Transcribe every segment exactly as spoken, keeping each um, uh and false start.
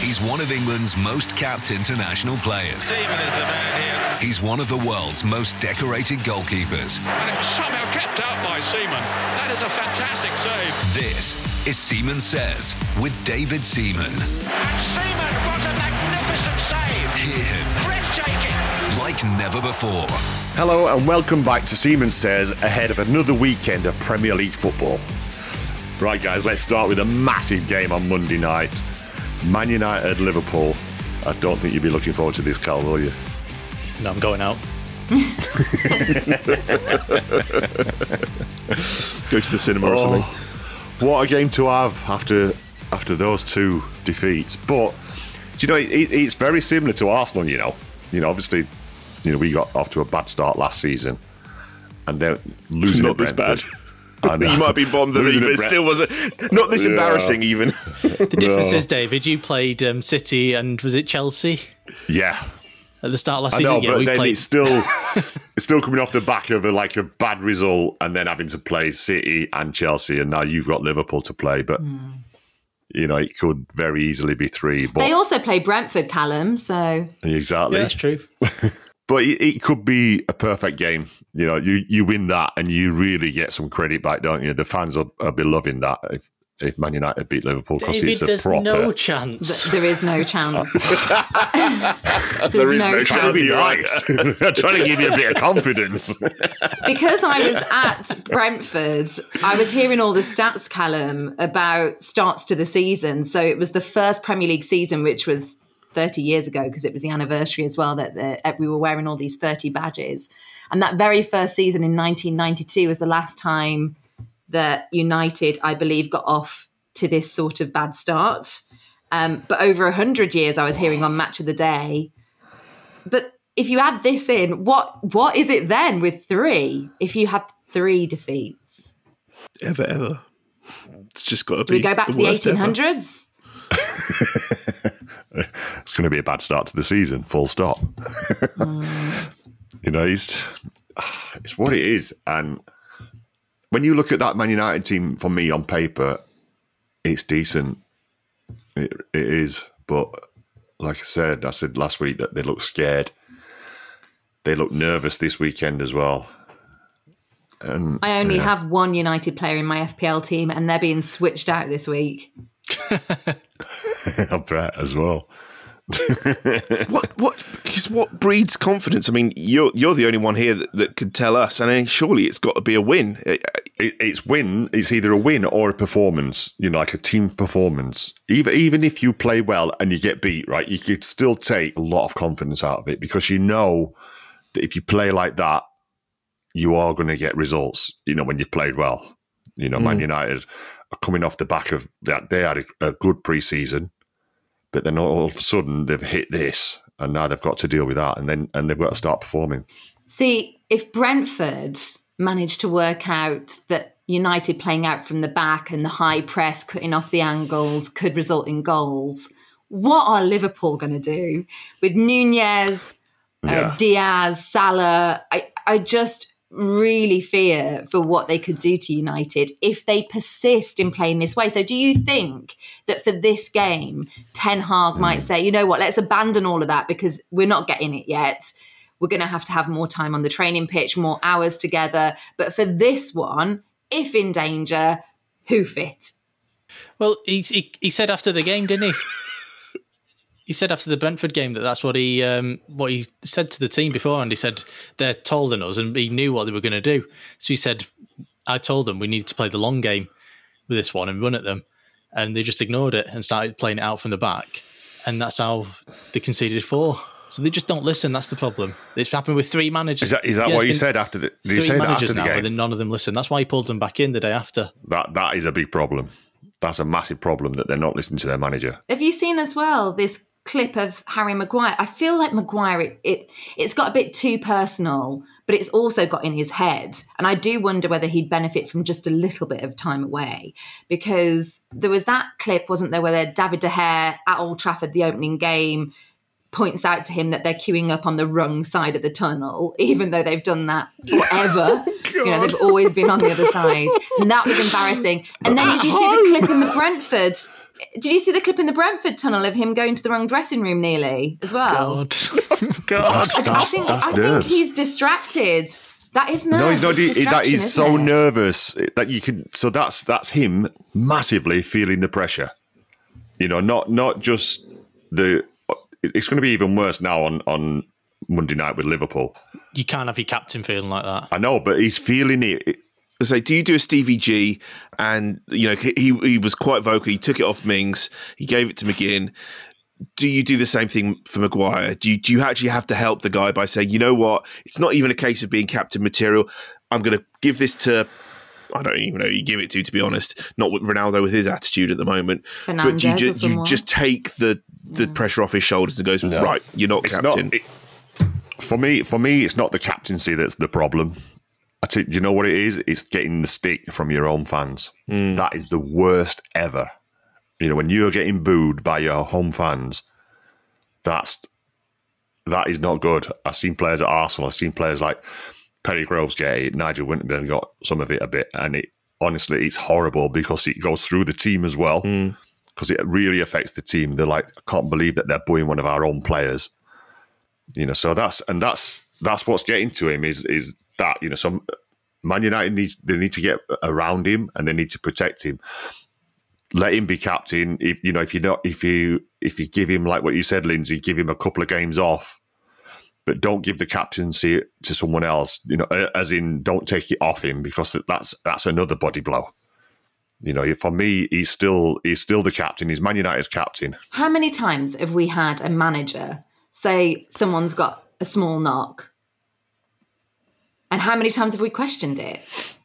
He's one of England's most capped international players. Seaman is the man here. He's one of the world's most decorated goalkeepers. And it's somehow kept out by Seaman. That is a fantastic save. This is Seaman Says with David Seaman. And Seaman, what a magnificent save. Hear him. Breathtaking. Like never before. Hello and welcome back to Seaman Says ahead of another weekend of Premier League football. Right guys, let's start with a massive game on Monday night. Man United, Liverpool. I don't think you'd be looking forward to this, Carl, will you? No, I'm going out. Go to the cinema oh, or something. What a game to have after after those two defeats. But do you know, it, it's very similar to Arsenal. You know, you know, obviously, you know, we got off to a bad start last season, and they're losing. Not this bad. You might be bombed the league, but it still wasn't. Not this yeah. embarrassing, even. The difference no. is, David, you played um, City and was it Chelsea? Yeah. At the start last I know, season, yeah, but we then played. It's still, it's still coming off the back of a, like a bad result, and then having to play City and Chelsea, and now you've got Liverpool to play. But mm. you know, it could very easily be three. But they also play Brentford, Callum. So exactly, yeah, that's true. But it could be a perfect game. You know, you, you win that and you really get some credit back, don't you? The fans will, will be loving that if, if Man United beat Liverpool because it's a there's proper... no chance. Th- there is no chance. there is no, no chance. Right. I'm trying to give you a bit of confidence. Because I was at Brentford, I was hearing all the stats, Callum, about starts to the season. So it was the first Premier League season, which was thirty years ago, because it was the anniversary as well, that the, we were wearing all these thirty badges. And that very first season in nineteen ninety-two was the last time that United, I believe, got off to this sort of bad start. Um, but over one hundred years, I was hearing on Match of the Day. But if you add this in, what what is it then with three, if you had three defeats? Ever, ever. It's just got to be. Do we go back the to the eighteen hundreds? It's going to be a bad start to the season, full stop. mm. You know, it's, it's what it is. And when you look at that Man United team, for me, on paper, it's decent. It, it is. But like I said, I said last week that they look scared. They look nervous this weekend as well. And I only yeah. have one United player in my F P L team, and they're being switched out this week. I bet as well. what what because what breeds confidence? I mean, you're you're the only one here that, that could tell us, and surely it's got to be a win. It, it, it's win. It's either a win or a performance. You know, like a team performance. Even even if you play well and you get beat, right, you could still take a lot of confidence out of it because you know that if you play like that, you are going to get results. You know, when you've played well. You know, mm. Man United. Coming off the back of that, they had a, a good pre-season, but then all of a sudden they've hit this, and now they've got to deal with that, and then and they've got to start performing. See, if Brentford managed to work out that United playing out from the back and the high press, cutting off the angles, could result in goals. What are Liverpool going to do with Nunez, yeah. uh, Diaz, Salah? I, I just really fear for what they could do to United if they persist in playing this way. So do you think that for this game, Ten Hag mm. might say, you know what, let's abandon all of that because we're not getting it yet. We're going to have to have more time on the training pitch, more hours together. But for this one, if in danger, who fit? Well, he he, he said after the game, didn't he? He said after the Brentford game that that's what he um, what he said to the team before, and he said they're taller than us, and he knew what they were going to do. So he said, "I told them we needed to play the long game with this one and run at them," and they just ignored it and started playing it out from the back, and that's how they conceded four. So they just don't listen. That's the problem. It's happened with three managers. Is that, is that yeah, what you said after the? Did you say that after the game? Three managers now, and none of them listen. That's why he pulled them back in the day after. That that is a big problem. That's a massive problem that they're not listening to their manager. Have you seen as well this clip of Harry Maguire? I feel like Maguire, it, it, it's got a bit too personal, but it's also got in his head. And I do wonder whether he'd benefit from just a little bit of time away, because there was that clip, wasn't there, where David De Gea at Old Trafford, the opening game, points out to him that they're queuing up on the wrong side of the tunnel, even though they've done that forever. You know, they've always been on the other side. And that was embarrassing. And then did you see the clip in the Brentford Did you see the clip in the Brentford tunnel of him going to the wrong dressing room nearly as well? God. God. That's, that's, I think, that's I think he's distracted. That is nerves. No, he's not. He, that is so it? nervous that you can. So that's that's him massively feeling the pressure. You know, not not just the. It's going to be even worse now on on Monday night with Liverpool. You can't have your captain feeling like that. I know, but he's feeling it. I say, do you do a Stevie G? And, you know, he he was quite vocal. He took it off Mings. He gave it to McGinn. Do you do the same thing for Maguire? Do you, do you actually have to help the guy by saying, you know what, it's not even a case of being captain material. I'm going to give this to, I don't even know who you give it to, to be honest. Not with Ronaldo with his attitude at the moment. Fernandez, but you, ju- you just take the, the yeah. pressure off his shoulders and goes, no. right, you're not it's captain. Not, it, for me, for me, it's not the captaincy that's the problem. I t- do you know what it is? It's getting the stick from your own fans. Mm. That is the worst ever. You know, when you're getting booed by your home fans, that's that is not good. I've seen players at Arsenal. I've seen players like Perry Groves get it. Nigel Winterburn got some of it a bit, and it honestly, it's horrible because it goes through the team as well, because mm. it really affects the team. They're like, I can't believe that they're booing one of our own players. You know, so that's and that's that's what's getting to him is is. That, you know, so Man United needs they need to get around him and they need to protect him. Let him be captain. If you know, if you not, if you if you give him like what you said, Lindsay, give him a couple of games off, but don't give the captaincy to someone else. You know, as in, don't take it off him because that's that's another body blow. You know, for me, he's still he's still the captain. He's Man United's captain. How many times have we had a manager say someone's got a small knock? And how many times have we questioned it?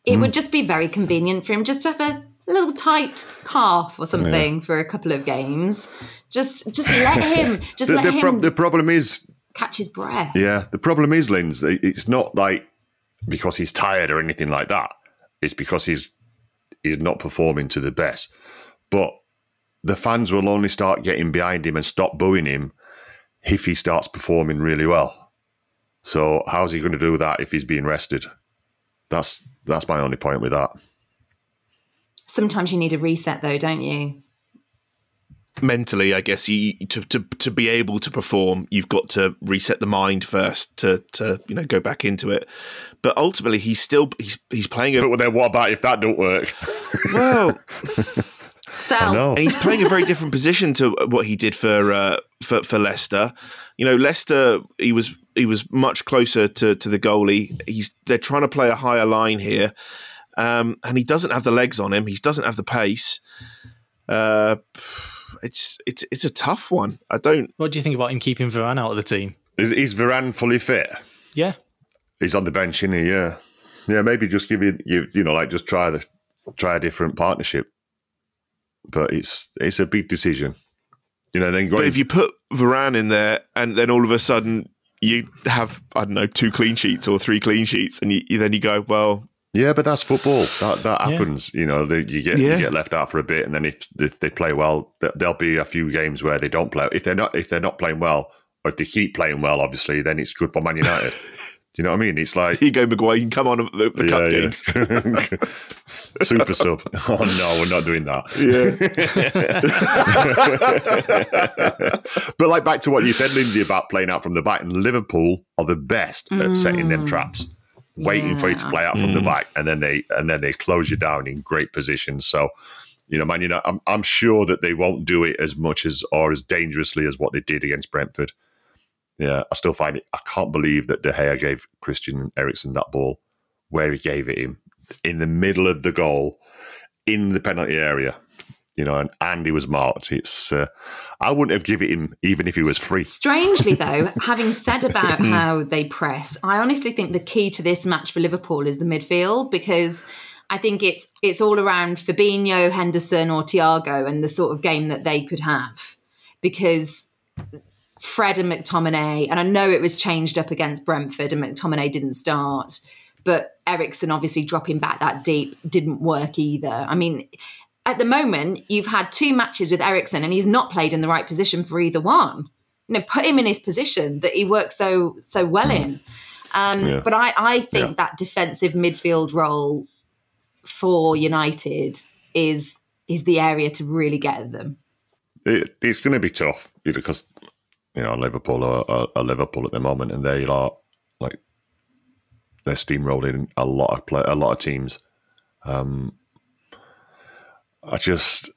It mm. would just be very convenient for him just to have a little tight calf or something yeah. for a couple of games. Just just let him just the, let the him pro- the problem is catch his breath. Yeah. The problem is, Linz, it's not like because he's tired or anything like that. It's because he's he's not performing to the best. But the fans will only start getting behind him and stop booing him if he starts performing really well. So how's he going to do that if he's being rested? That's that's my only point with that. Sometimes you need a reset, though, don't you? Mentally, I guess you to to, to be able to perform, you've got to reset the mind first to, to you know go back into it. But ultimately, he's still he's he's playing. A- but then what about if that don't work? Well. And he's playing a very different position to what he did for uh, for, for Leicester. You know, Leicester, he was he was much closer to, to the goalie. He's they're trying to play a higher line here, um, and he doesn't have the legs on him. He doesn't have the pace. Uh, it's it's it's a tough one. I don't. What do you think about him keeping Varane out of the team? Is, is Varane fully fit? Yeah, he's on the bench, isn't he? Yeah, yeah. Maybe just give you you, you know like just try the try a different partnership. But it's it's a big decision, you know. Then but if you put Varane in there, and then all of a sudden you have I don't know two clean sheets or three clean sheets, and you, you, then you go, well, Yeah, but that's football. That that happens. Yeah. You know, they, you get yeah. you get left out for a bit, and then if, if they play well, there'll be a few games where they don't play. If they're not if they're not playing well, or if they keep playing well, obviously, then it's good for Man United. Do you know what I mean? It's like... Here you go, Maguire, you can come on the, the yeah, cup games. Yeah. Super sub. Oh, no, we're not doing that. Yeah. But like back to what you said, Lindsay, about playing out from the back, and Liverpool are the best mm. at setting them traps, waiting yeah. for you to play out from mm. the back, and then they and then they close you down in great positions. So, you know, man, you know, I'm, I'm sure that they won't do it as much as or as dangerously as what they did against Brentford. Yeah, I still find it. I can't believe that De Gea gave Christian Eriksen that ball where he gave it him in the middle of the goal, in the penalty area. You know, and Andy was marked. It's uh, I wouldn't have given it him even if he was free. Strangely, though, having said about how they press, I honestly think the key to this match for Liverpool is the midfield, because I think it's it's all around Fabinho, Henderson, or Thiago, and the sort of game that they could have, because Fred and McTominay, and I know it was changed up against Brentford and McTominay didn't start, but Eriksen obviously dropping back that deep didn't work either. I mean, at the moment, you've had two matches with Eriksen and he's not played in the right position for either one. You know, put him in his position that he works so so well in. Um, yeah. But I, I think yeah. that defensive midfield role for United is, is the area to really get at them. It, it's going to be tough, you know, because... You know, Liverpool are, are, are Liverpool at the moment, and they are like they're steamrolling a lot of play, a lot of teams. Um, I just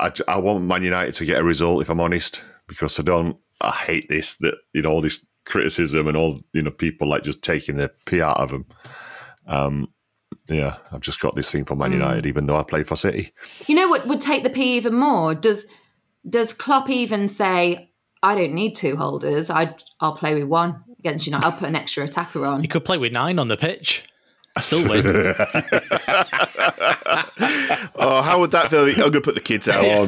I, I want Man United to get a result, if I'm honest, because I don't. I hate this that you know all this criticism and all you know people like just taking the pee out of them. Um, yeah, I've just got this thing for Man mm. United, even though I play for City. You know what would take the pee even more? Does does Klopp even say? I don't need two holders. I, I'll play with one against United. I'll put an extra attacker on. You could play with nine on the pitch. I still win. Oh, how would that feel? I'm going to put the kids out. Oh,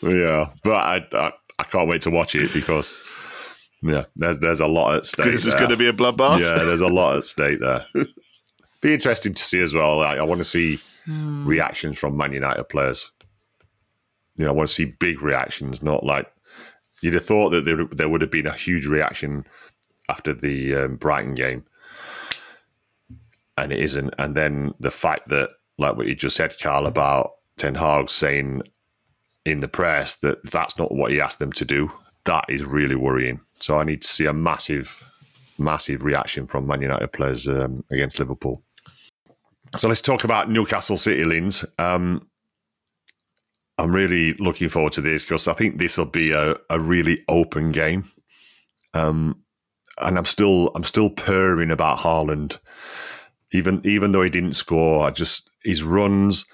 no. Yeah, but I, I I can't wait to watch it because, yeah, there's there's a lot at stake. This is going to be a bloodbath. Yeah, there's a lot at stake there. Be interesting to see as well. I, I want to see mm. reactions from Man United players. You know, I want to see big reactions, not like you'd have thought that there, there would have been a huge reaction after the um, Brighton game, and it isn't. And then the fact that, like what you just said, Carl, about Ten Hag saying in the press that that's not what he asked them to do, that is really worrying. So I need to see a massive, massive reaction from Man United players um, against Liverpool. So let's talk about Newcastle City, Linz. Um I'm really looking forward to this because I think this will be a, a really open game, um, and I'm still I'm still purring about Haaland, even even though he didn't score. I just his runs.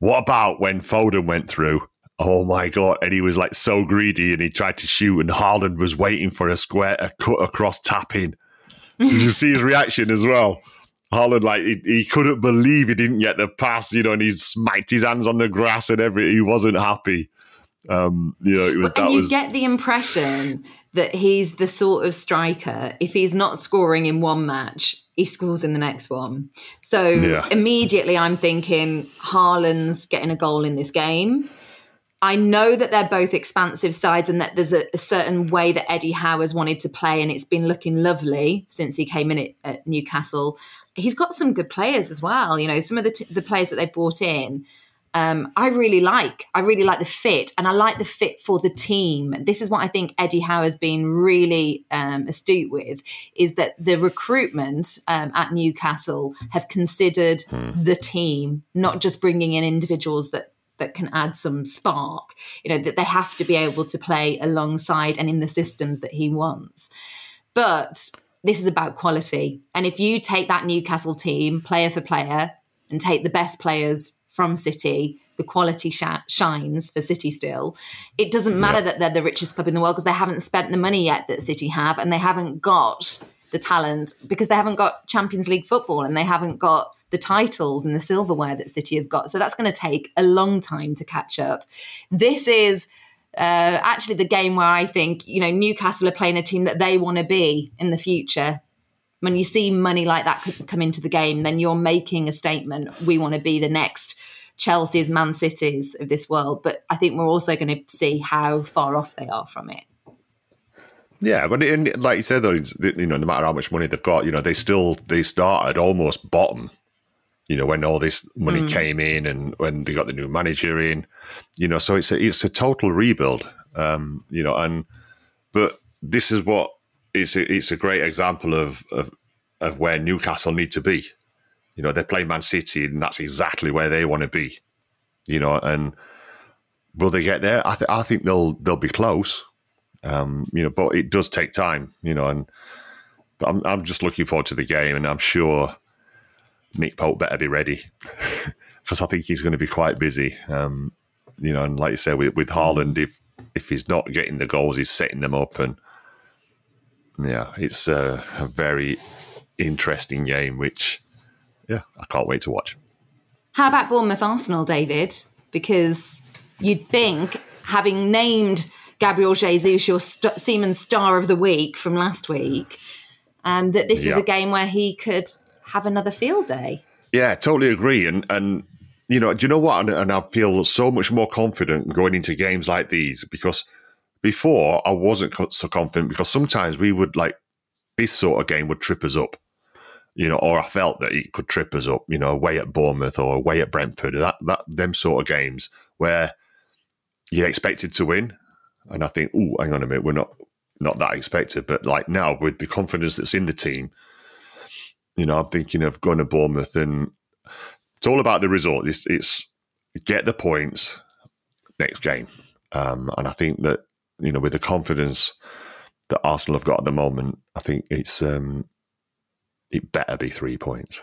What about when Foden went through? Oh my God! And he was like so greedy, and he tried to shoot, and Haaland was waiting for a square a cut across tap in. Did you see his reaction as well? Haaland, like, he, he couldn't believe he didn't get the pass, you know, and he smacked his hands on the grass and everything. He wasn't happy. Um, you know, it was, well, that and you was... get the impression that he's the sort of striker, if he's not scoring in one match, he scores in the next one. So yeah. immediately I'm thinking Haaland's getting a goal in this game. I know that they're both expansive sides and that there's a, a certain way that Eddie Howe has wanted to play, and it's been looking lovely since he came in at, at Newcastle. He's got some good players as well. You know, some of the, t- the players that they brought in, um, I really like. I really like the fit, and I like the fit for the team. This is what I think Eddie Howe has been really um, astute with, is that the recruitment um, at Newcastle have considered hmm. the team, not just bringing in individuals that, that can add some spark, you know, that they have to be able to play alongside and in the systems that he wants. But this is about quality. And if you take that Newcastle team, player for player, and take the best players from City, the quality sh- shines for City still. It doesn't matter yeah. that they're the richest club in the world because they haven't spent the money yet that City have, and they haven't got the talent because they haven't got Champions League football and they haven't got the titles and the silverware that City have got. So that's going to take a long time to catch up. This is uh, actually the game where I think, you know, Newcastle are playing a team that they want to be in the future. When you see money like that come into the game, then you're making a statement. We want to be the next Chelsea's, Man City's of this world. But I think we're also going to see how far off they are from it. Yeah, but it, like you said, though, you know, no matter how much money they've got, you know, they still they started almost bottom. You know, when all this money mm. came in and when they got the new manager in, you know, so it's a, it's a total rebuild. Um, you know, and but this is what it's a, it's a great example of, of of where Newcastle need to be. You know, they play Man City, and that's exactly where they want to be. You know, and will they get there? I th- I think they'll they'll be close. Um, you know, but it does take time. You know, and but I'm I'm just looking forward to the game, and I'm sure Nick Pope better be ready because I think he's going to be quite busy. Um, you know, and like you said, with, with Haaland, if if he's not getting the goals, he's setting them up. And yeah, it's a, a very interesting game, which, yeah, I can't wait to watch. How about Bournemouth Arsenal, David? Because you'd think, having named Gabriel Jesus your st- Seaman Star of the Week from last week, um, that this yeah. is a game where he could have another field day. Yeah, totally agree. And, and you know, do you know what? And, and I feel so much more confident going into games like these, because before I wasn't so confident, because sometimes we would, like, this sort of game would trip us up, you know, or I felt that it could trip us up, you know, away at Bournemouth or away at Brentford, that, that them sort of games where you're expected to win. And I think, oh, hang on a minute, we're not, not that expected. But like now, with the confidence that's in the team, you know, I'm thinking of going to Bournemouth, and it's all about the result. It's, it's get the points next game. Um, and I think that, you know, with the confidence that Arsenal have got at the moment, I think it's um, it better be three points.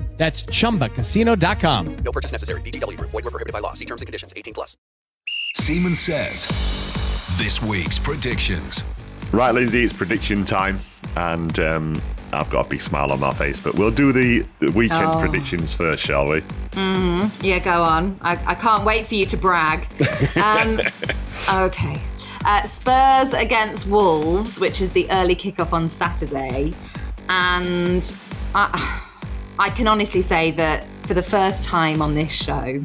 That's chumba casino dot com. No purchase necessary. V G W Group. Void where prohibited by law. See terms and conditions. eighteen plus. Seaman says this week's predictions. Right, Lindsay, it's prediction time, and um, I've got a big smile on my face. But we'll do the, the weekend oh. predictions first, shall we? Mm-hmm. Yeah, go on. I, I can't wait for you to brag. Um, okay, uh, Spurs against Wolves, which is the early kickoff on Saturday, and I. I can honestly say that for the first time on this show,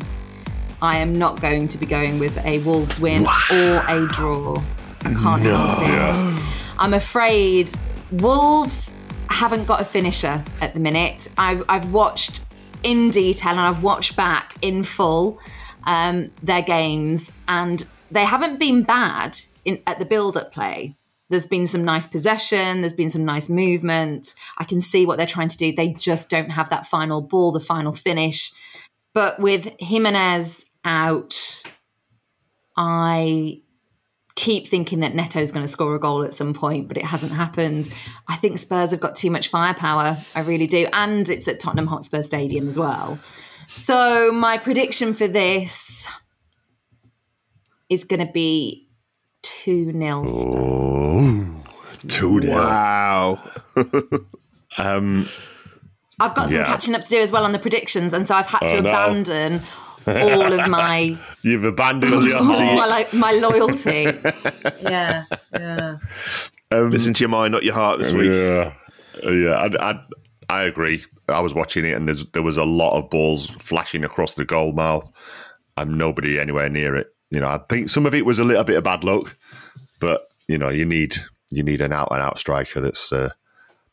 I am not going to be going with a Wolves win wow. or a draw. I can't no. help it. I'm afraid Wolves haven't got a finisher at the minute. I've, I've watched in detail and I've watched back in full um, their games, and they haven't been bad in, at the build-up play. There's been some nice possession. There's been some nice movement. I can see what they're trying to do. They just don't have that final ball, the final finish. But with Jimenez out, I keep thinking that Neto's going to score a goal at some point, but it hasn't happened. I think Spurs have got too much firepower. I really do. And it's at Tottenham Hotspur Stadium as well. So my prediction for this is going to be two nil Spurs. Oh, two nil. Wow. um, I've got some yeah. catching up to do as well on the predictions, and so I've had oh, to no. abandon all of my... You've abandoned your my, my loyalty. yeah, yeah. Um, Listen to your mind, not your heart this week. Yeah, yeah I, I, I agree. I was watching it, and there's, there was a lot of balls flashing across the goal mouth, and nobody anywhere near it. You know, I think some of it was a little bit of bad luck, but you know, you need you need an out and out striker. That's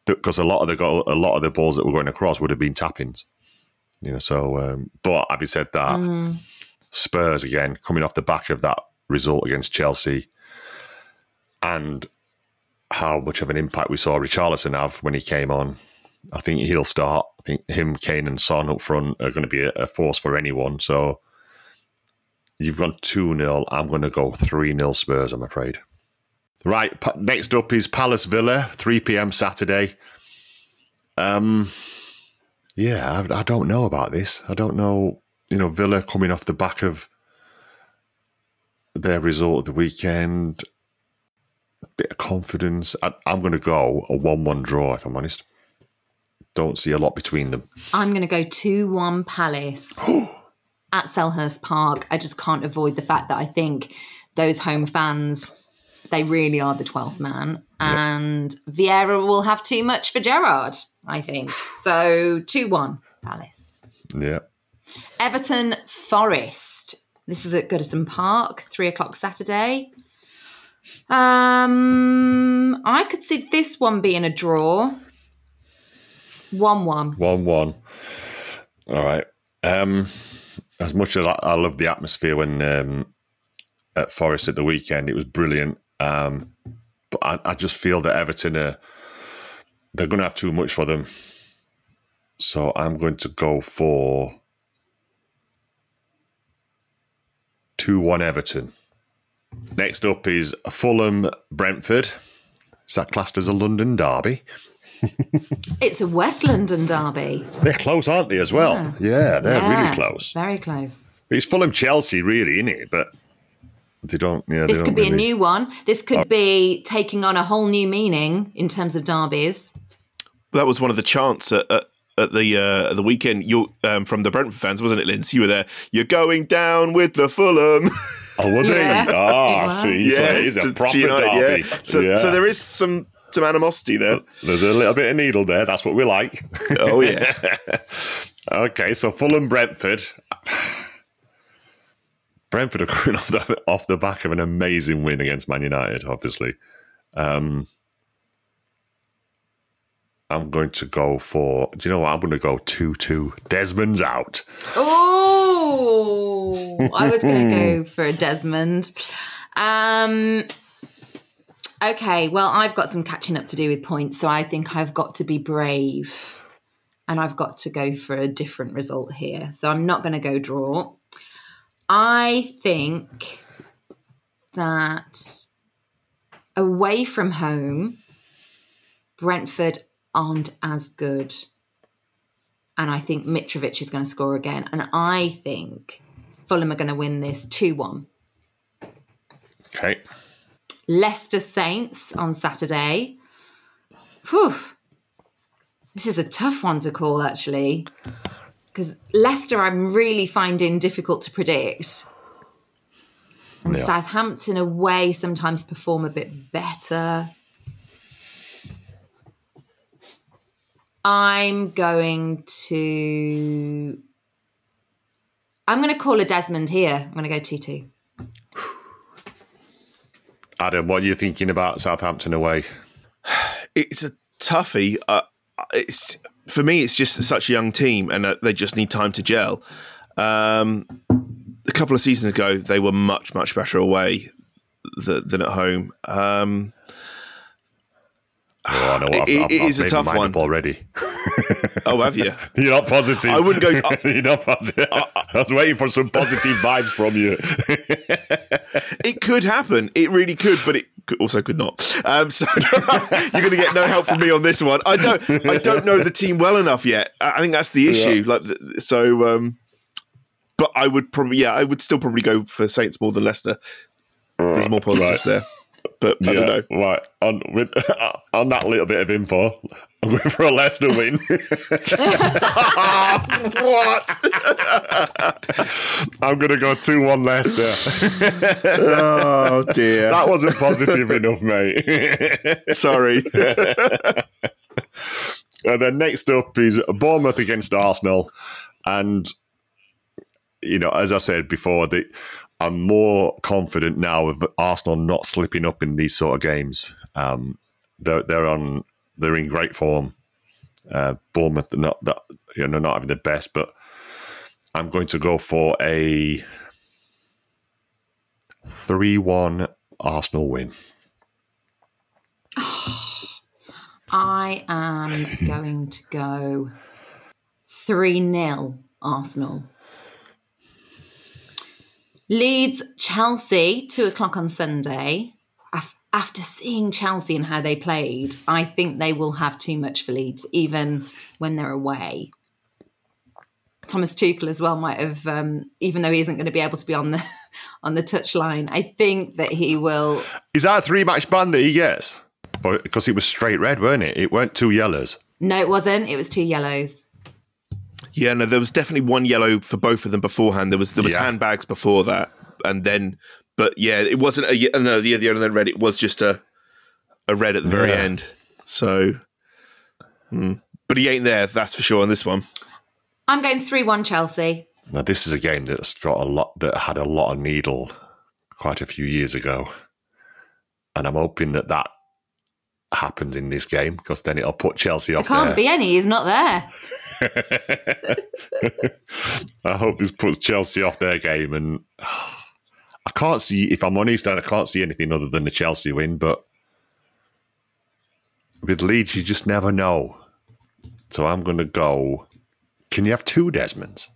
because uh, a lot of the goal, a lot of the balls that were going across would have been tap-ins. You know, so um, but having said that, mm. Spurs again coming off the back of that result against Chelsea, and how much of an impact we saw Richarlison have when he came on. I think he'll start. I think him, Kane and Son up front are going to be a, a force for anyone. So you've gone two nil. I'm going to go three nil Spurs, I'm afraid. Right, pa- next up is Palace Villa, three p.m. Saturday. Um, yeah, I, I don't know about this. I don't know. You know, Villa coming off the back of their result of the weekend, a bit of confidence. I, I'm going to go a one one draw, if I'm honest. Don't see a lot between them. I'm going to go two one Palace at Selhurst Park. I just can't avoid the fact that I think those home fans, they really are the twelfth man. And yep. Vieira will have too much for Gerrard, I think. So two one Palace. Yeah. Everton Forest. This is at Goodison Park, three o'clock Saturday. Um, I could see this one being a draw. one one one one All right. Um, as much as I, I love the atmosphere when um, at Forest at the weekend, it was brilliant. Um, but I, I just feel that Everton, are, they're going to have too much for them. So I'm going to go for two one Everton. Next up is Fulham Brentford. Is that classed as a London derby? It's a West London derby. They're close, aren't they, as well? Yeah, yeah they're yeah, really close. Very close. It's Fulham Chelsea, really, isn't it? But they don't. Yeah, this they don't could be really... a new one. This could oh. be taking on a whole new meaning in terms of derbies. That was one of the chants at, at, at the uh, the weekend. You um, from the Brentford fans, wasn't it, Lindsay? You were there. You're going down with the Fulham. Oh, were yeah. they? Ah, oh, see, yeah, so it is a proper G I, derby. Yeah. So, yeah. so there is some. Some animosity there. There's a little bit of needle there. That's what we like. Oh, yeah. Okay, so Fulham Brentford. Brentford are coming off the, off the back of an amazing win against Man United, obviously. Um, I'm going to go for... Do you know what? I'm going to go two two. Desmond's out. Oh! I was going to go for a Desmond. Um... Okay, well, I've got some catching up to do with points, so I think I've got to be brave and I've got to go for a different result here. So I'm not going to go draw. I think that away from home, Brentford aren't as good. And I think Mitrovic is going to score again. And I think Fulham are going to win this two one. Okay. Leicester Saints on Saturday. Whew. This is a tough one to call, actually, because Leicester I'm really finding difficult to predict. And yeah. Southampton away sometimes perform a bit better. I'm going to... I'm going to call a Desmond here. I'm going to go two two. Adam, what are you thinking about Southampton away? It's a toughie. Uh, it's for me, it's just such a young team and uh, they just need time to gel. Um, a couple of seasons ago, they were much, much better away th- than at home. Um, oh, I know. I've, it I've, I've is a tough one already. Oh, have you? You're not positive. I wouldn't go. I, You're not positive. I, I, I was waiting for some positive vibes from you. It could happen. It really could, but it could, also could not. Um, so you're going to get no help from me on this one. I don't. I don't know the team well enough yet. I think that's the issue. Yeah. Like so, um, but I would probably. Yeah, I would still probably go for Saints more than Leicester. Right. There's more positives right. there. But I yeah, don't know. Right. On, with, on that little bit of info, I'm going for a Leicester win. What? I'm going to go two one Leicester. Oh, dear. That wasn't positive enough, mate. Sorry. And then next up is Bournemouth against Arsenal. And, you know, as I said before, the... I'm more confident now of Arsenal not slipping up in these sort of games. Um, they're they're on they're in great form. Uh, Bournemouth not that you know not having the best, but I'm going to go for a three one Arsenal win. Oh, I am going to go three nil Arsenal. Leeds, Chelsea, two o'clock on Sunday. After seeing Chelsea and how they played, I think they will have too much for Leeds, even when they're away. Thomas Tuchel as well might have, um, even though he isn't going to be able to be on the on the touchline, I think that he will... Is that a three-match ban that he gets? Because it was straight red, weren't it? It weren't two yellows. No, it wasn't. It was two yellows. Yeah, no, there was definitely one yellow for both of them beforehand. There was there was yeah. handbags before that, and then... But yeah, it wasn't a no. The other than red, it was just a a red at the very yeah. end. So, mm. but he ain't there. That's for sure on this one. I'm going three one Chelsea. Now this is a game that's got a lot that had a lot of needle quite a few years ago, and I'm hoping that that happens in this game because then it'll put Chelsea off. There can't there. be any. He's not there. I hope this puts Chelsea off their game and. I can't see, if I'm honest, I can't see anything other than the Chelsea win, but with Leeds, you just never know. So I'm going to go, can you have two Desmonds?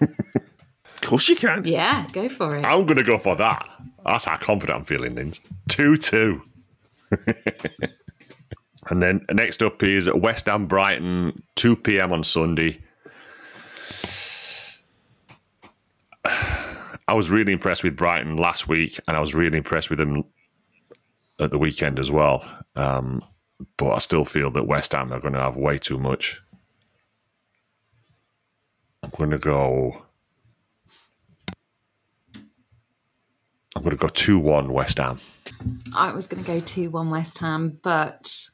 Of course you can. Yeah, go for it. I'm going to go for that. That's how confident I'm feeling, Linz. two two And then next up is West Ham Brighton, two p.m. on Sunday. I was really impressed with Brighton last week, and I was really impressed with them at the weekend as well. Um, but I still feel that West Ham are going to have way too much. I'm going to go. I'm going to go two one West Ham. I was going to go two one West Ham, but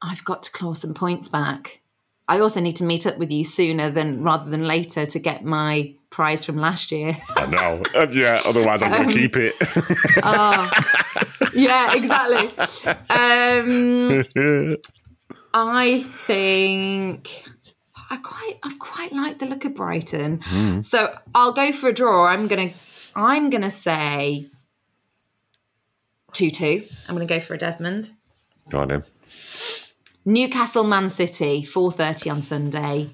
I've got to claw some points back. I also need to meet up with you sooner than rather than later to get my prize from last year. I know. Yeah, otherwise I'm um, going to keep it. Oh, yeah, exactly. Um, I think I quite I quite like the look of Brighton, mm. so I'll go for a draw. I'm gonna I'm gonna say two two I'm gonna go for a Desmond. Go on, then. Newcastle, Man City, four thirty on Sunday.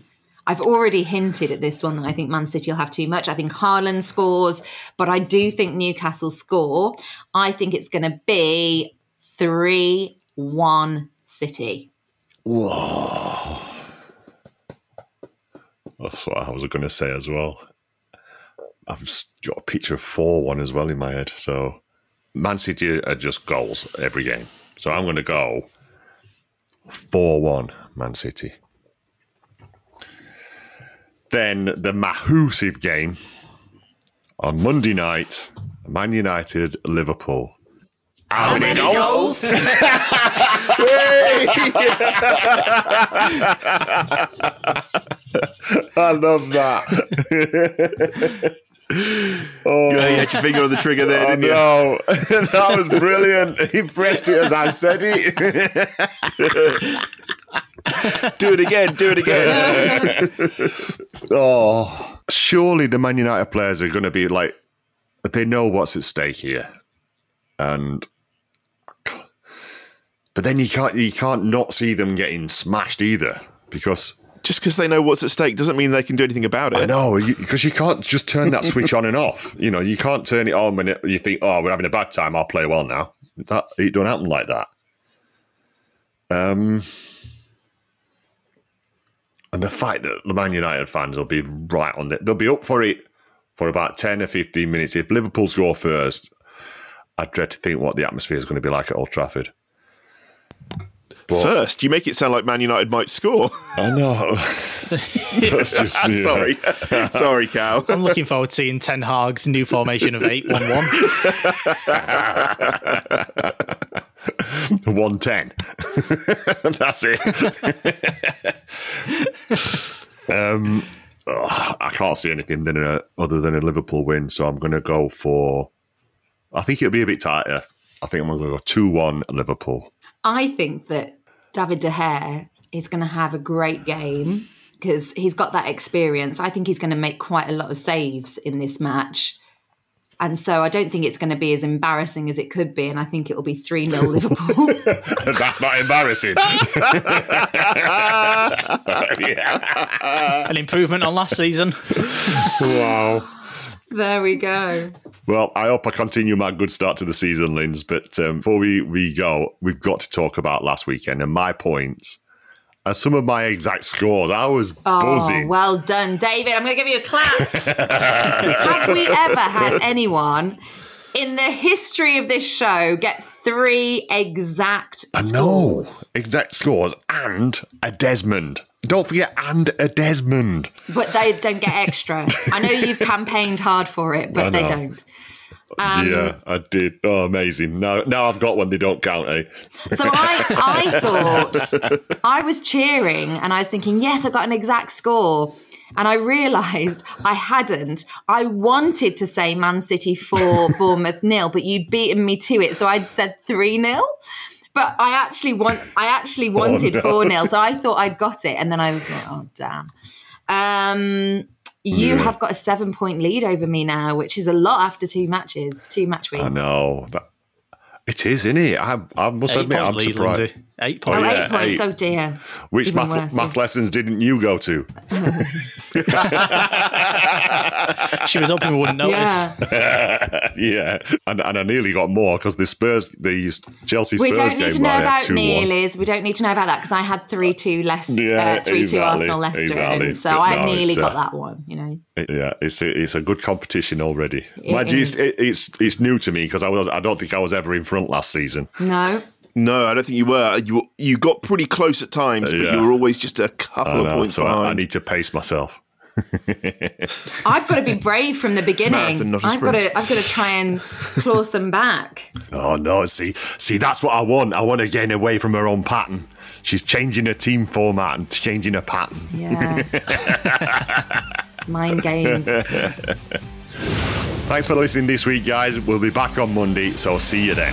I've already hinted at this one that I think Man City will have too much. I think Haaland scores, but I do think Newcastle score. I think it's going to be three one City. Whoa. That's what I was going to say as well. I've got a picture of four one as well in my head. So Man City are just goals every game. So I'm going to go four one Man City. Then the massive game on Monday night, Man United, Liverpool. How, How many, many goals? goals? I love that. Oh, you had your finger on the trigger there, oh, didn't you? No, that was brilliant. He pressed it as I said it. Do it again, do it again. Oh, surely the Man United players are going to be like, they know what's at stake here, and but then you can't you can't not see them getting smashed either, because. Just because they know what's at stake doesn't mean they can do anything about it. I know, because you, you can't just turn that switch on and off. You know, you can't turn it on when it, you think, oh, we're having a bad time, I'll play well now. That, it don't happen like that. Um, and the fact that the Man United fans will be right on it. They'll be up for it for about ten or fifteen minutes. If Liverpool score first, I dread to think what the atmosphere is going to be like at Old Trafford. But first, you make it sound like Man United might score. I know. just, I'm sorry. Sorry, Cal. I'm looking forward to seeing Ten Hag's new formation of eight one one one ten That's it. um, oh, I can't see anything than a, other than a Liverpool win, so I'm going to go for... I think it'll be a bit tighter. I think I'm going to go two one Liverpool. I think that David De Gea is going to have a great game because he's got that experience. I think he's going to make quite a lot of saves in this match. And so I don't think it's going to be as embarrassing as it could be. And I think it will be three nil Liverpool. That's not embarrassing. An improvement on last season. Wow. There we go. Well, I hope I continue my good start to the season, Linz. But um, before we, we go, we've got to talk about last weekend and my points. And some of my exact scores. I was oh, buzzing. Well done, David. I'm going to give you a clap. Have we ever had anyone in the history of this show get three exact I scores? I know. Exact scores and a Desmond. Don't forget, and a Desmond. But they don't get extra. I know you've campaigned hard for it, but they don't. Um, yeah, I did. Oh, amazing. Now, now I've got one. They don't count, eh? So I, I thought, I was cheering and I was thinking, yes, I got an exact score. And I realised I hadn't. I wanted to say Man City four, Bournemouth nil, but you'd beaten me to it. So I'd said three nil. But I actually want. I actually wanted four oh, no. nil, so I thought I'd got it. And then I was like, oh, damn. Um... You yeah. have got a seven-point lead over me now, which is a lot after two matches, two match weeks. I know. That, it is, isn't it? I, I must eight admit, I'm lead, surprised. Lindsay. Eight points. Oh, yeah. eight points, eight. Oh dear. Which Even math, worse, math yeah. lessons didn't you go to? She was hoping we wouldn't notice. Yeah. yeah. And, and I nearly got more because the Spurs, the Chelsea Spurs game. We don't need to know about nearlies. We don't need to know about that because I had three two less, yeah, uh, three two exactly, Arsenal Leicester. Exactly. In, so but I no, nearly got uh, that one, you know. It, yeah, it's a, it's a good competition already. It My geez, it, it's it's new to me because I was I don't think I was ever in front last season. No. No, I don't think you were. You you got pretty close at times, but yeah. you were always just a couple know, of points so behind. I need to pace myself. I've got to be brave from the beginning. It's a marathon, not a sprint. I've got to I've got to try and claw some back. Oh no, see see that's what I want. I want to get away from her own pattern. She's changing her team format and changing her pattern. Yeah. Mind games. Thanks for listening this week, guys. We'll be back on Monday, so see you then.